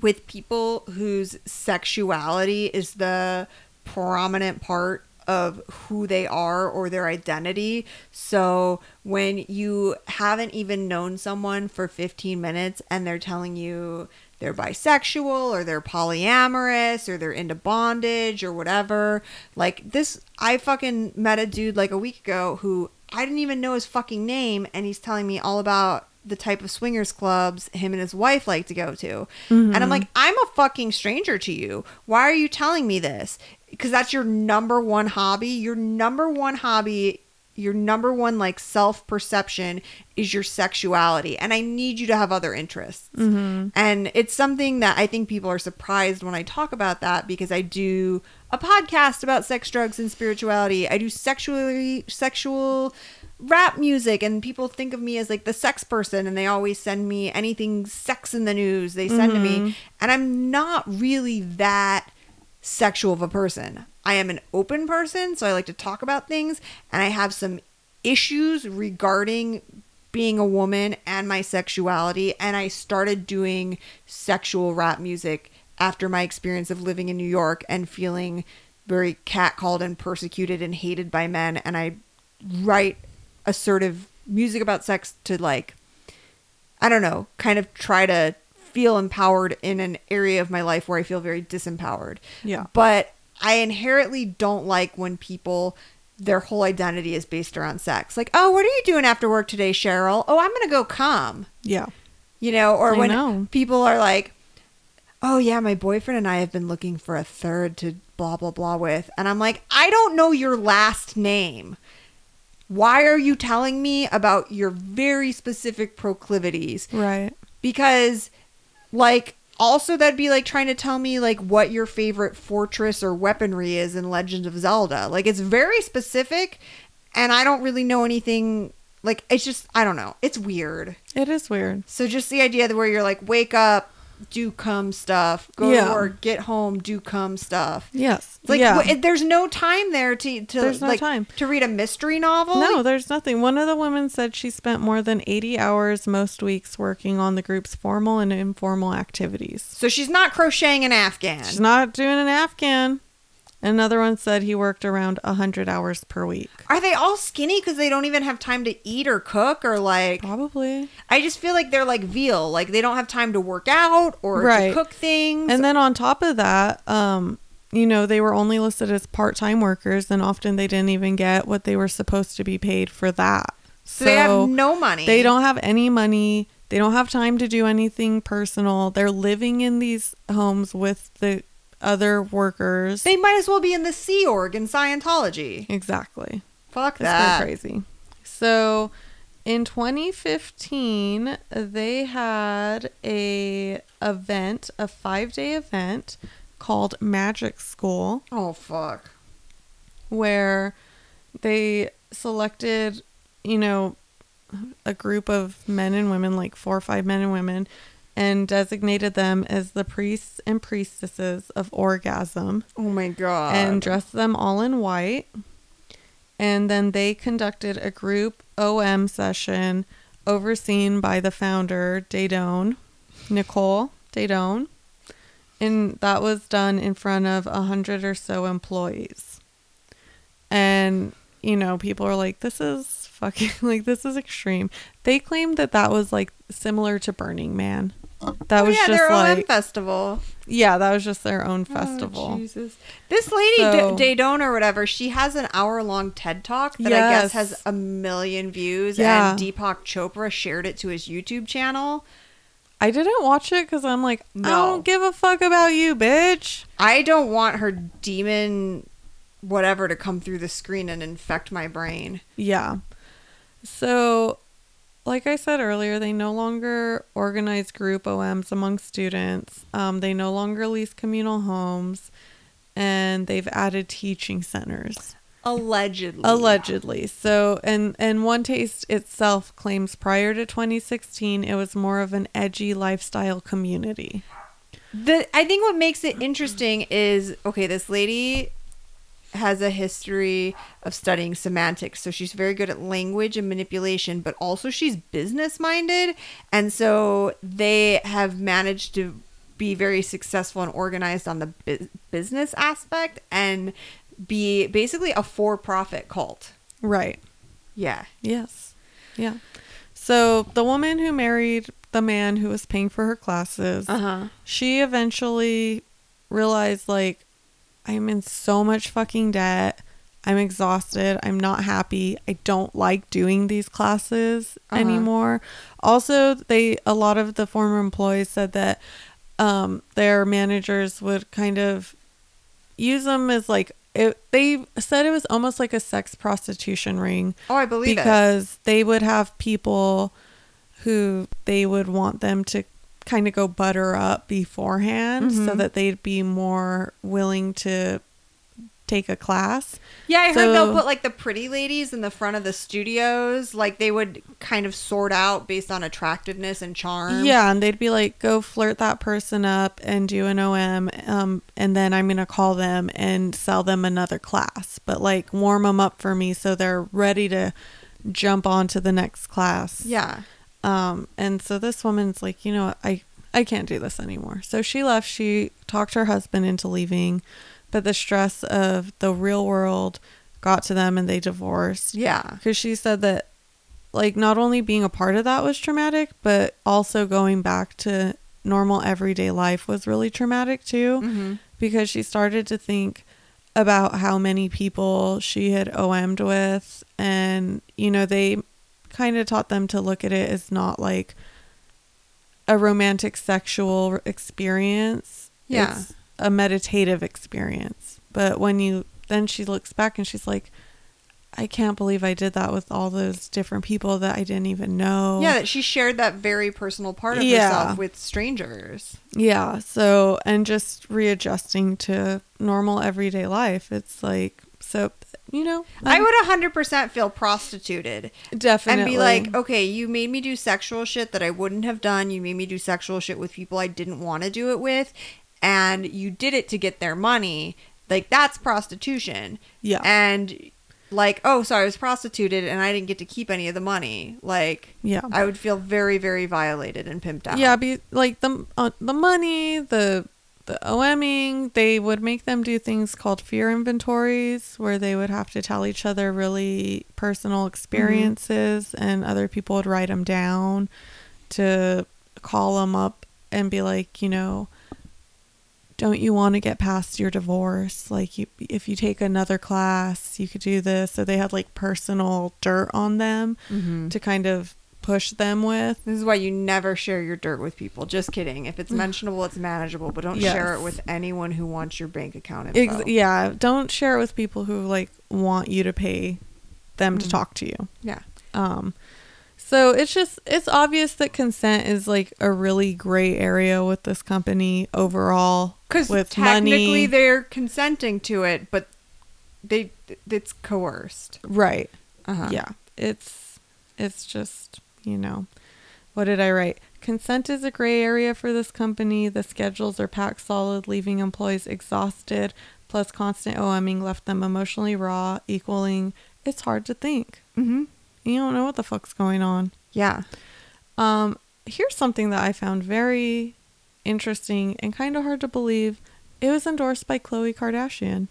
with people whose sexuality is the prominent part of who they are or their identity. So when you haven't even known someone for 15 minutes and they're telling you they're bisexual or they're polyamorous or they're into bondage or whatever, like this, I fucking met a dude like a week ago who I didn't even know his fucking name, and he's telling me all about the type of swingers clubs him and his wife like to go to. Mm-hmm. And I'm like, I'm a fucking stranger to you. Why are you telling me this? Because that's your number one hobby. Your number one hobby, your number one like self-perception is your sexuality. And I need you to have other interests. Mm-hmm. And it's something that I think people are surprised when I talk about that, because I do a podcast about sex, drugs, and spirituality. I do sexual rap music, and people think of me as like the sex person, and they always send me anything sex in the news they send mm-hmm. to me, and I'm not really that sexual of a person. I am an open person, so I like to talk about things, and I have some issues regarding being a woman and my sexuality, and I started doing sexual rap music after my experience of living in New York and feeling very catcalled and persecuted and hated by men, and I write assertive music about sex to, like, I don't know, kind of try to feel empowered in an area of my life where I feel very disempowered. Yeah. But I inherently don't like when people, their whole identity is based around sex. Like, oh, what are you doing after work today, Cheryl? Oh, I'm going to go cum. Yeah. You know, or I when know. People are like, oh yeah, my boyfriend and I have been looking for a third to blah, blah, blah with. And I'm like, I don't know your last name. Why are you telling me about your very specific proclivities? Right. Because, like, also that'd be like trying to tell me like what your favorite fortress or weaponry is in Legend of Zelda. Like, it's very specific, and I don't really know anything. Like, it's just, I don't know. It's weird. It is weird. So just the idea that where you're like, wake up, do cum stuff, go yeah. to work, get home, do cum stuff. Yes. Like, yeah. There's no time there to there's no like time to read a mystery novel. No, there's nothing. One of the women said she spent more than 80 hours most weeks working on the group's formal and informal activities. So she's not crocheting an afghan. She's not doing an afghan. Another one said he worked around 100 hours per week. Are they all skinny because they don't even have time to eat or cook or like... Probably. I just feel like they're like veal. Like, they don't have time to work out or right. to cook things. And then on top of that, you know, they were only listed as part-time workers, and often they didn't even get what they were supposed to be paid for that. So they have no money. They don't have any money. They don't have time to do anything personal. They're living in these homes with the... other workers. They might as well be in the Sea Org in Scientology. Exactly. Fuck that. It's been crazy. So in 2015 they had a 5-day event called Magic School. Oh fuck. Where they selected, you know, a group of men and women, like 4 or 5 men and women, and designated them as the priests and priestesses of orgasm. Oh my God. And dressed them all in white. And then they conducted a group OM session overseen by the founder, Nicole Daedone. And that was done in front of 100 or so employees. And, you know, people are like, this is fucking, like, this is extreme. They claimed that was like similar to Burning Man. That was just their like, own festival. Yeah, that was just their own festival. Oh, Jesus. This lady, Daedone or whatever, she has an hour-long TED Talk that yes. I guess has 1 million views, yeah. and Deepak Chopra shared it to his YouTube channel. I didn't watch it because I'm like, no. I don't give a fuck about you, bitch. I don't want her demon whatever to come through the screen and infect my brain. Yeah. So... like I said earlier, they no longer organize group OMs among students. They no longer lease communal homes, and they've added teaching centers. Allegedly. So, and One Taste itself claims prior to 2016, it was more of an edgy lifestyle community. I think what makes it interesting is, okay, this lady has a history of studying semantics, so she's very good at language and manipulation, but also she's business minded, and so they have managed to be very successful and organized on the business aspect, and be basically a for-profit cult. Right. Yeah. Yes. Yeah. So the woman who married the man who was paying for her classes, she eventually realized, like, I'm in so much fucking debt. I'm exhausted. I'm not happy. I don't like doing these classes anymore. Also, a lot of the former employees said that their managers would kind of use them as like, they said it was almost like a sex prostitution ring. Oh, I believe it. Because they would have people who they would want them to kind of go butter up beforehand so that they'd be more willing to take a class. Yeah, I heard they'll put like the pretty ladies in the front of the studios. Like they would kind of sort out based on attractiveness and charm. Yeah, and they'd be like, go flirt that person up and do an OM, and then I'm gonna call them and sell them another class, but like warm them up for me so they're ready to jump on to the next class. Yeah. And so this woman's like, you know, I can't do this anymore. So she left. She talked her husband into leaving, but the stress of the real world got to them and they divorced. Yeah. Because she said that, like, not only being a part of that was traumatic, but also going back to normal everyday life was really traumatic too. Because she started to think about how many people she had OM'd with. And, you know, they kind of taught them to look at it as not like a romantic sexual experience. Yeah. It's a meditative experience. But then she looks back and she's like, I can't believe I did that with all those different people that I didn't even know. Yeah, that she shared that very personal part of herself with strangers. Yeah. So, and just readjusting to normal everyday life. It's like, so, you know, I would 100% feel prostituted. Definitely. And be like, okay, you made me do sexual shit that I wouldn't have done. You made me do sexual shit with people I didn't want to do it with. And you did it to get their money. Like, that's prostitution. Yeah. And like, oh, sorry, I was prostituted and I didn't get to keep any of the money. Like, yeah, I would feel very, very violated and pimped out. Yeah, like the money, the OMing, they would make them do things called fear inventories where they would have to tell each other really personal experiences, and other people would write them down to call them up and be like, you know, don't you want to get past your divorce? Like, if you take another class, you could do this. So they had like personal dirt on them to kind of push them with. This is why you never share your dirt with people. Just kidding. If it's mentionable, it's manageable, but don't share it with anyone who wants your bank account info. Yeah. Don't share it with people who like want you to pay them to talk to you. Yeah. So it's obvious that consent is like a really gray area with this company overall. Because technically they're consenting to it, but it's coerced. Right. Yeah. It's just, you know, what did I write? Consent is a gray area for this company. The schedules are packed solid, leaving employees exhausted, plus constant OMing left them emotionally raw, equaling it's hard to think. You don't know what the fuck's going on. Yeah. Here's something that I found very interesting and kind of hard to believe. It was endorsed by Khloe Kardashian.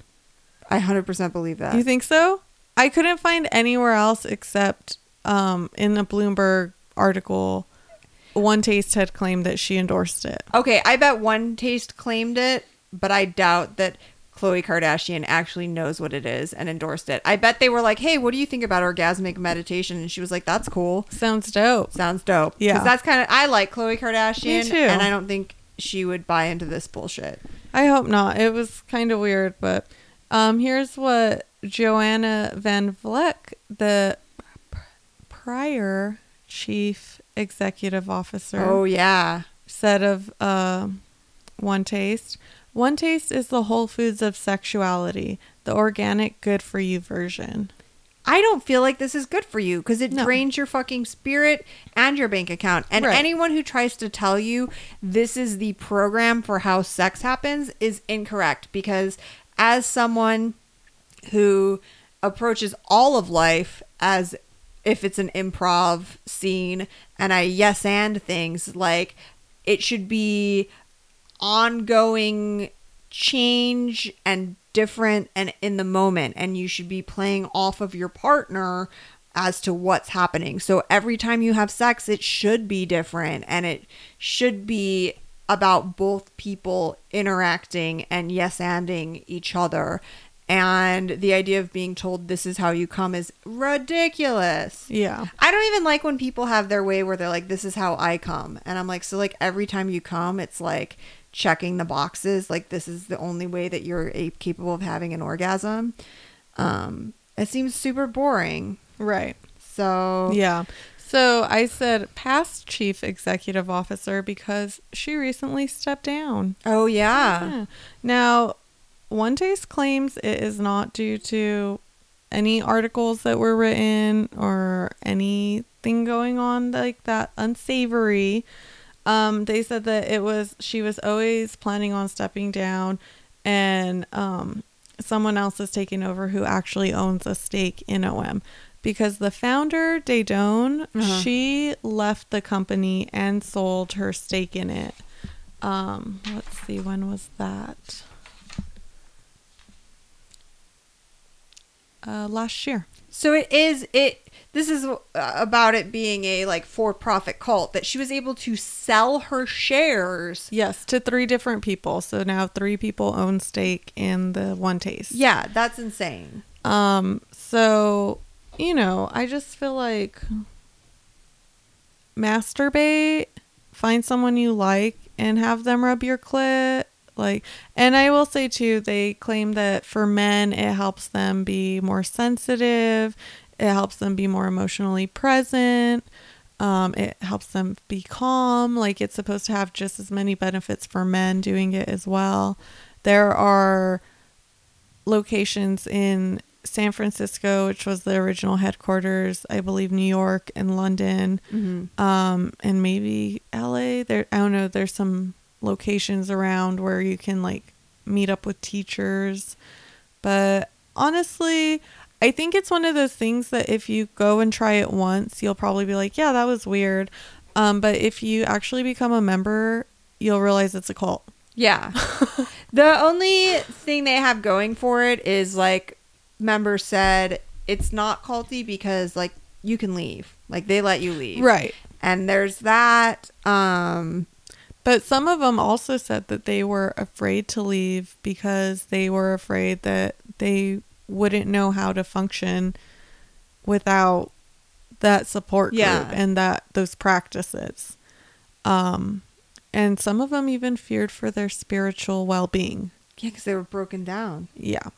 I 100% believe that. You think so? I couldn't find anywhere else except in a Bloomberg article. One Taste had claimed that she endorsed it. Okay, I bet One Taste claimed it, but I doubt that Khloe Kardashian actually knows what it is and endorsed it. I bet they were like, hey, what do you think about orgasmic meditation? And she was like, that's cool. Sounds dope. Yeah. Because that's kind of, I like Khloe Kardashian. Me too. And I don't think she would buy into this bullshit. I hope not. It was kind of weird, but here's what Joanna Van Vleck, the prior chief executive officer. Oh, yeah. Said of One Taste. One Taste is the Whole Foods of sexuality, the organic good for you version. I don't feel like this is good for you because it drains your fucking spirit and your bank account. And anyone who tries to tell you this is the program for how sex happens is incorrect, because as someone who approaches all of life as if it's an improv scene and I yes and things, like it should be ongoing change and different and in the moment, and you should be playing off of your partner as to what's happening. So every time you have sex, it should be different, and it should be about both people interacting and yes-anding each other. And the idea of being told this is how you come is ridiculous. Yeah. I don't even like when people have their way where they're like, this is how I come. And I'm like, so like every time you come, it's like checking the boxes. Like this is the only way that you're capable of having an orgasm. It seems super boring. Right. So. Yeah. So I said past chief executive officer because she recently stepped down. Oh, yeah. Yeah. Now, One Taste claims it is not due to any articles that were written or anything going on like that unsavory. They said that she was always planning on stepping down, and someone else is taking over who actually owns a stake in OM, because the founder, Daedone, she left the company and sold her stake in it. Let's see, when was that? Last year. So this is about it being a like for-profit cult, that she was able to sell her shares. Yes, to 3 different people. So now 3 people own stake in the One Taste. Yeah, that's insane. So, you know, I just feel like masturbate, find someone you like and have them rub your clit. Like, and I will say too, they claim that for men, it helps them be more sensitive. It helps them be more emotionally present. It helps them be calm. Like, it's supposed to have just as many benefits for men doing it as well. There are locations in San Francisco, which was the original headquarters, I believe New York and London, and maybe LA. I don't know. There's some locations around where you can like meet up with teachers, but honestly I think it's one of those things that if you go and try it once, you'll probably be like, yeah, that was weird, but if you actually become a member, you'll realize it's a cult. Yeah. The only thing they have going for it is like members said it's not culty because like you can leave, like they let you leave, right? And there's that. But some of them also said that they were afraid to leave because they were afraid that they wouldn't know how to function without that support group and that those practices. And some of them even feared for their spiritual well-being. Yeah, because they were broken down. Yeah.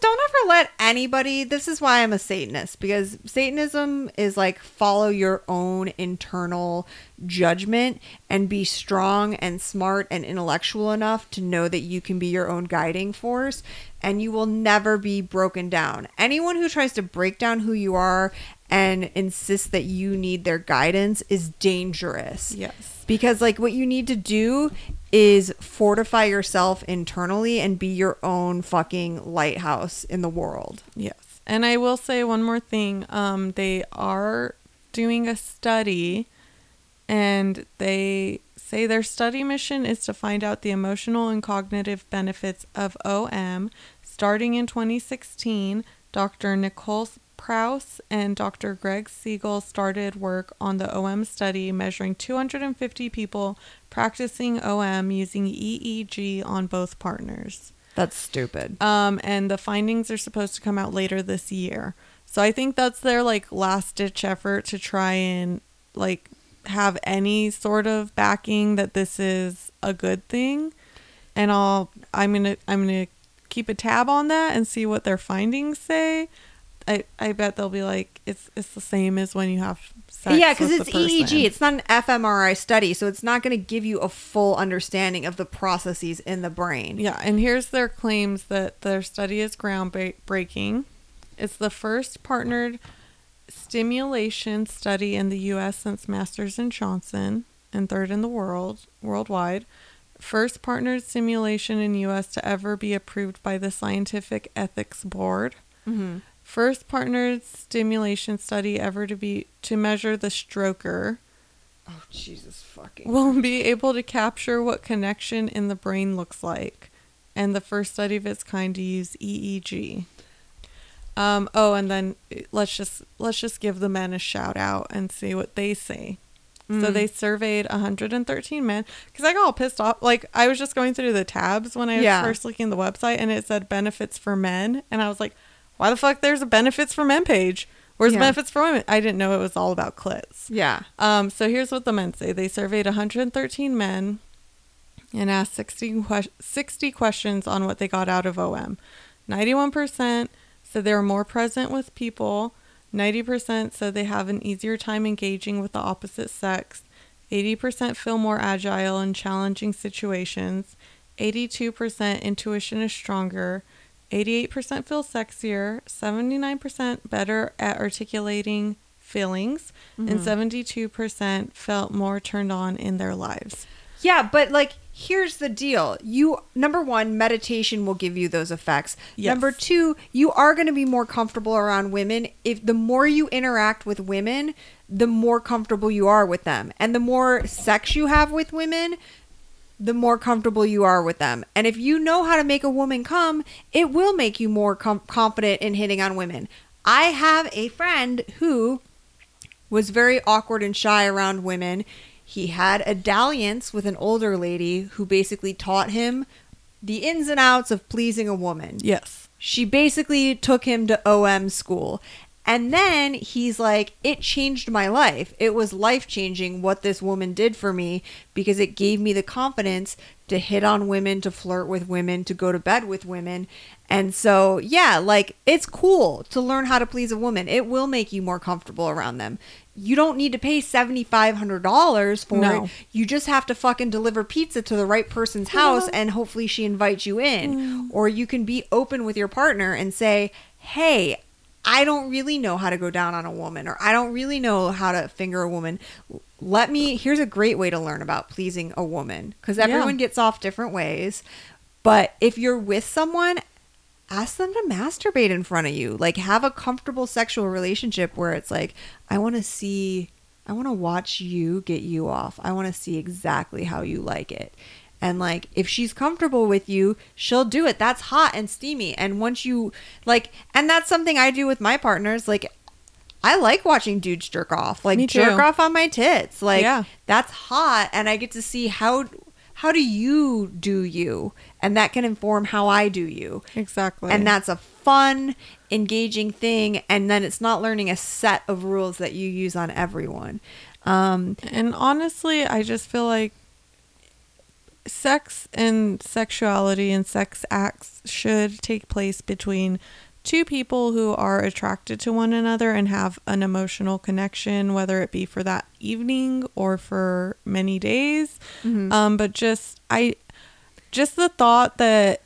Don't ever let anybody... This is why I'm a Satanist, because Satanism is like follow your own internal judgment and be strong and smart and intellectual enough to know that you can be your own guiding force, and you will never be broken down. Anyone who tries to break down who you are and insists that you need their guidance is dangerous. Yes. Because like what you need to do is fortify yourself internally and be your own fucking lighthouse in the world. Yes. And I will say one more thing. They are doing a study, and they say their study mission is to find out the emotional and cognitive benefits of OM. Starting in 2016, Dr. Nicole Krauss and Dr. Greg Siegel started work on the OM study, measuring 250 people practicing OM using EEG on both partners. That's stupid. And the findings are supposed to come out later this year. So I think that's their like last ditch effort to try and like have any sort of backing that this is a good thing. And I'm gonna keep a tab on that and see what their findings say. I bet they'll be like, it's the same as when you have sex. Yeah, because it's EEG. It's not an fMRI study, so it's not going to give you a full understanding of the processes in the brain. Yeah, and here's their claims that their study is groundbreaking. It's the first partnered stimulation study in the U.S. since Masters and Johnson, and third in the world, worldwide. First partnered stimulation in U.S. to ever be approved by the Scientific Ethics Board. Mm-hmm. First partnered stimulation study ever to measure the stroker. Oh, Jesus fucking. Will be able to capture what connection in the brain looks like. and the first study of its kind to use EEG. And then let's just give the men a shout out and see what they say. So they surveyed 113 men, because I got all pissed off. Like, I was just going through the tabs when I was first looking at the website, and it said benefits for men. And I was like, why the fuck there's a benefits for men page? Where's benefits for women? I didn't know it was all about clits. Yeah. So here's what the men say. They surveyed 113 men and asked 60 questions on what they got out of OM. 91% said they were more present with people. 90% said they have an easier time engaging with the opposite sex. 80% feel more agile in challenging situations. 82% intuition is stronger. 88% feel sexier. 79% better at articulating feelings. Mm-hmm. And 72% felt more turned on in their lives. Yeah, but like, here's the deal. Number one, meditation will give you those effects. Yes. Number two, you are going to be more comfortable around women. If the more you interact with women, the more comfortable you are with them. And the more sex you have with women, the more comfortable you are with them. And if you know how to make a woman come, it will make you more confident in hitting on women. I have a friend who was very awkward and shy around women. He had a dalliance with an older lady who basically taught him the ins and outs of pleasing a woman. Yes. She basically took him to OM school. And then he's like, it changed my life. It was life-changing what this woman did for me, because it gave me the confidence to hit on women, to flirt with women, to go to bed with women. And so, yeah, like, it's cool to learn how to please a woman. It will make you more comfortable around them. You don't need to pay $7,500 for it. You just have to fucking deliver pizza to the right person's house and hopefully she invites you in. Or you can be open with your partner and say, hey, I don't really know how to go down on a woman, or I don't really know how to finger a woman. Here's a great way to learn about pleasing a woman, because everyone gets off different ways. But if you're with someone, ask them to masturbate in front of you. Like, have a comfortable sexual relationship where it's like, I want to watch you get you off. I want to see exactly how you like it. And like, if she's comfortable with you, she'll do it. That's hot and steamy. And once you like, and that's something I do with my partners. Like, I like watching dudes jerk off, like jerk off on my tits. Like, that's hot. And I get to see how do you, and that can inform how I do you. Exactly. And that's a fun, engaging thing. And then it's not learning a set of rules that you use on everyone. And honestly, I just feel like sex and sexuality and sex acts should take place between two people who are attracted to one another and have an emotional connection, whether it be for that evening or for many days. But just the thought that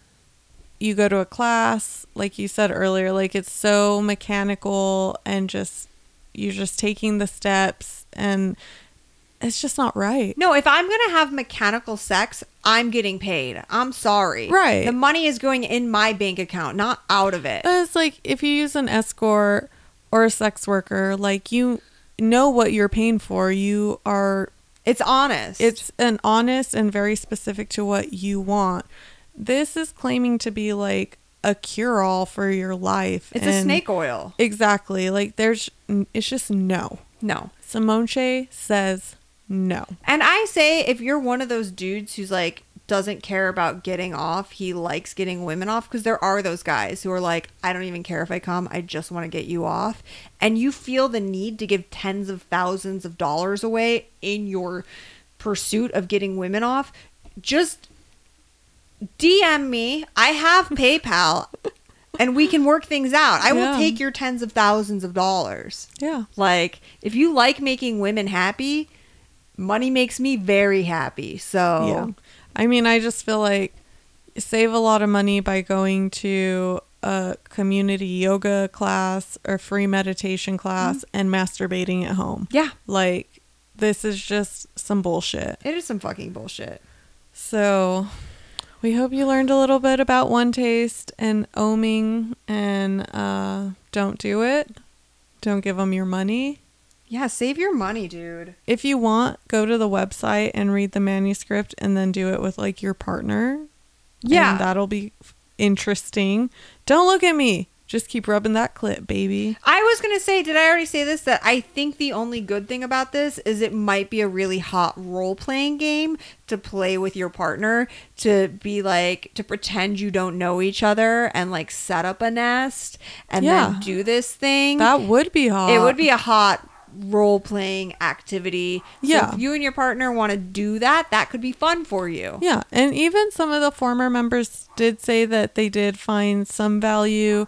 you go to a class, like you said earlier, like it's so mechanical and just, you're just taking the steps, and it's just not right. No, if I'm going to have mechanical sex, I'm getting paid. I'm sorry. Right. The money is going in my bank account, not out of it. But it's like, if you use an escort or a sex worker, like, you know what you're paying for. It's honest. It's an honest and very specific to what you want. This is claiming to be like a cure-all for your life. It's a snake oil. Exactly. Like, it's just no. No. Simonche says no. And I say, if you're one of those dudes who's like, doesn't care about getting off, he likes getting women off, because there are those guys who are like, I don't even care if I come, I just want to get you off, and you feel the need to give tens of thousands of dollars away in your pursuit of getting women off, just DM me. I have PayPal and we can work things out. I will take your tens of thousands of dollars. Yeah. Like, if you like making women happy, money makes me very happy. So, I mean, I just feel like, save a lot of money by going to a community yoga class or free meditation class and masturbating at home. Yeah. Like, this is just some bullshit. It is some fucking bullshit. So, we hope you learned a little bit about One Taste and oming, and don't do it. Don't give them your money. Yeah, save your money, dude. If you want, go to the website and read the manuscript, and then do it with like your partner. Yeah. And that'll be interesting. Don't look at me. Just keep rubbing that clit, baby. I was going to say, did I already say this? That I think the only good thing about this is it might be a really hot role-playing game to play with your partner, to be like, to pretend you don't know each other and like set up a nest and then do this thing. That would be hot. It would be a hot role-playing activity. Yeah. So if you and your partner want to do that, that could be fun for you. Yeah. And even some of the former members did say that they did find some value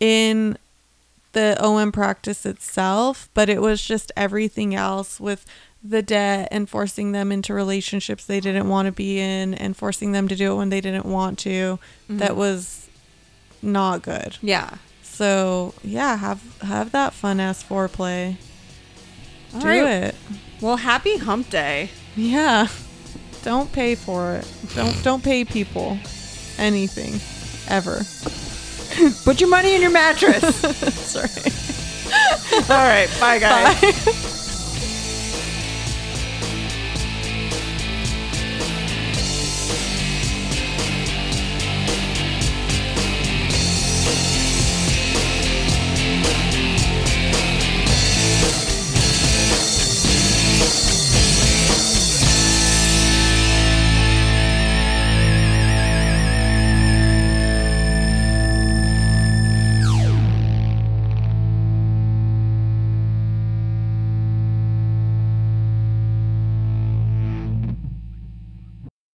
in the OM practice itself, but it was just everything else with the debt and forcing them into relationships they didn't want to be in and forcing them to do it when they didn't want to. Mm-hmm. That was not good. Yeah. So yeah, have that fun ass foreplay. All do right. it. Well, happy hump day. Yeah. Don't pay for it. Don't pay people anything ever. Put your money in your mattress. Sorry. All right. Bye, guys. Bye.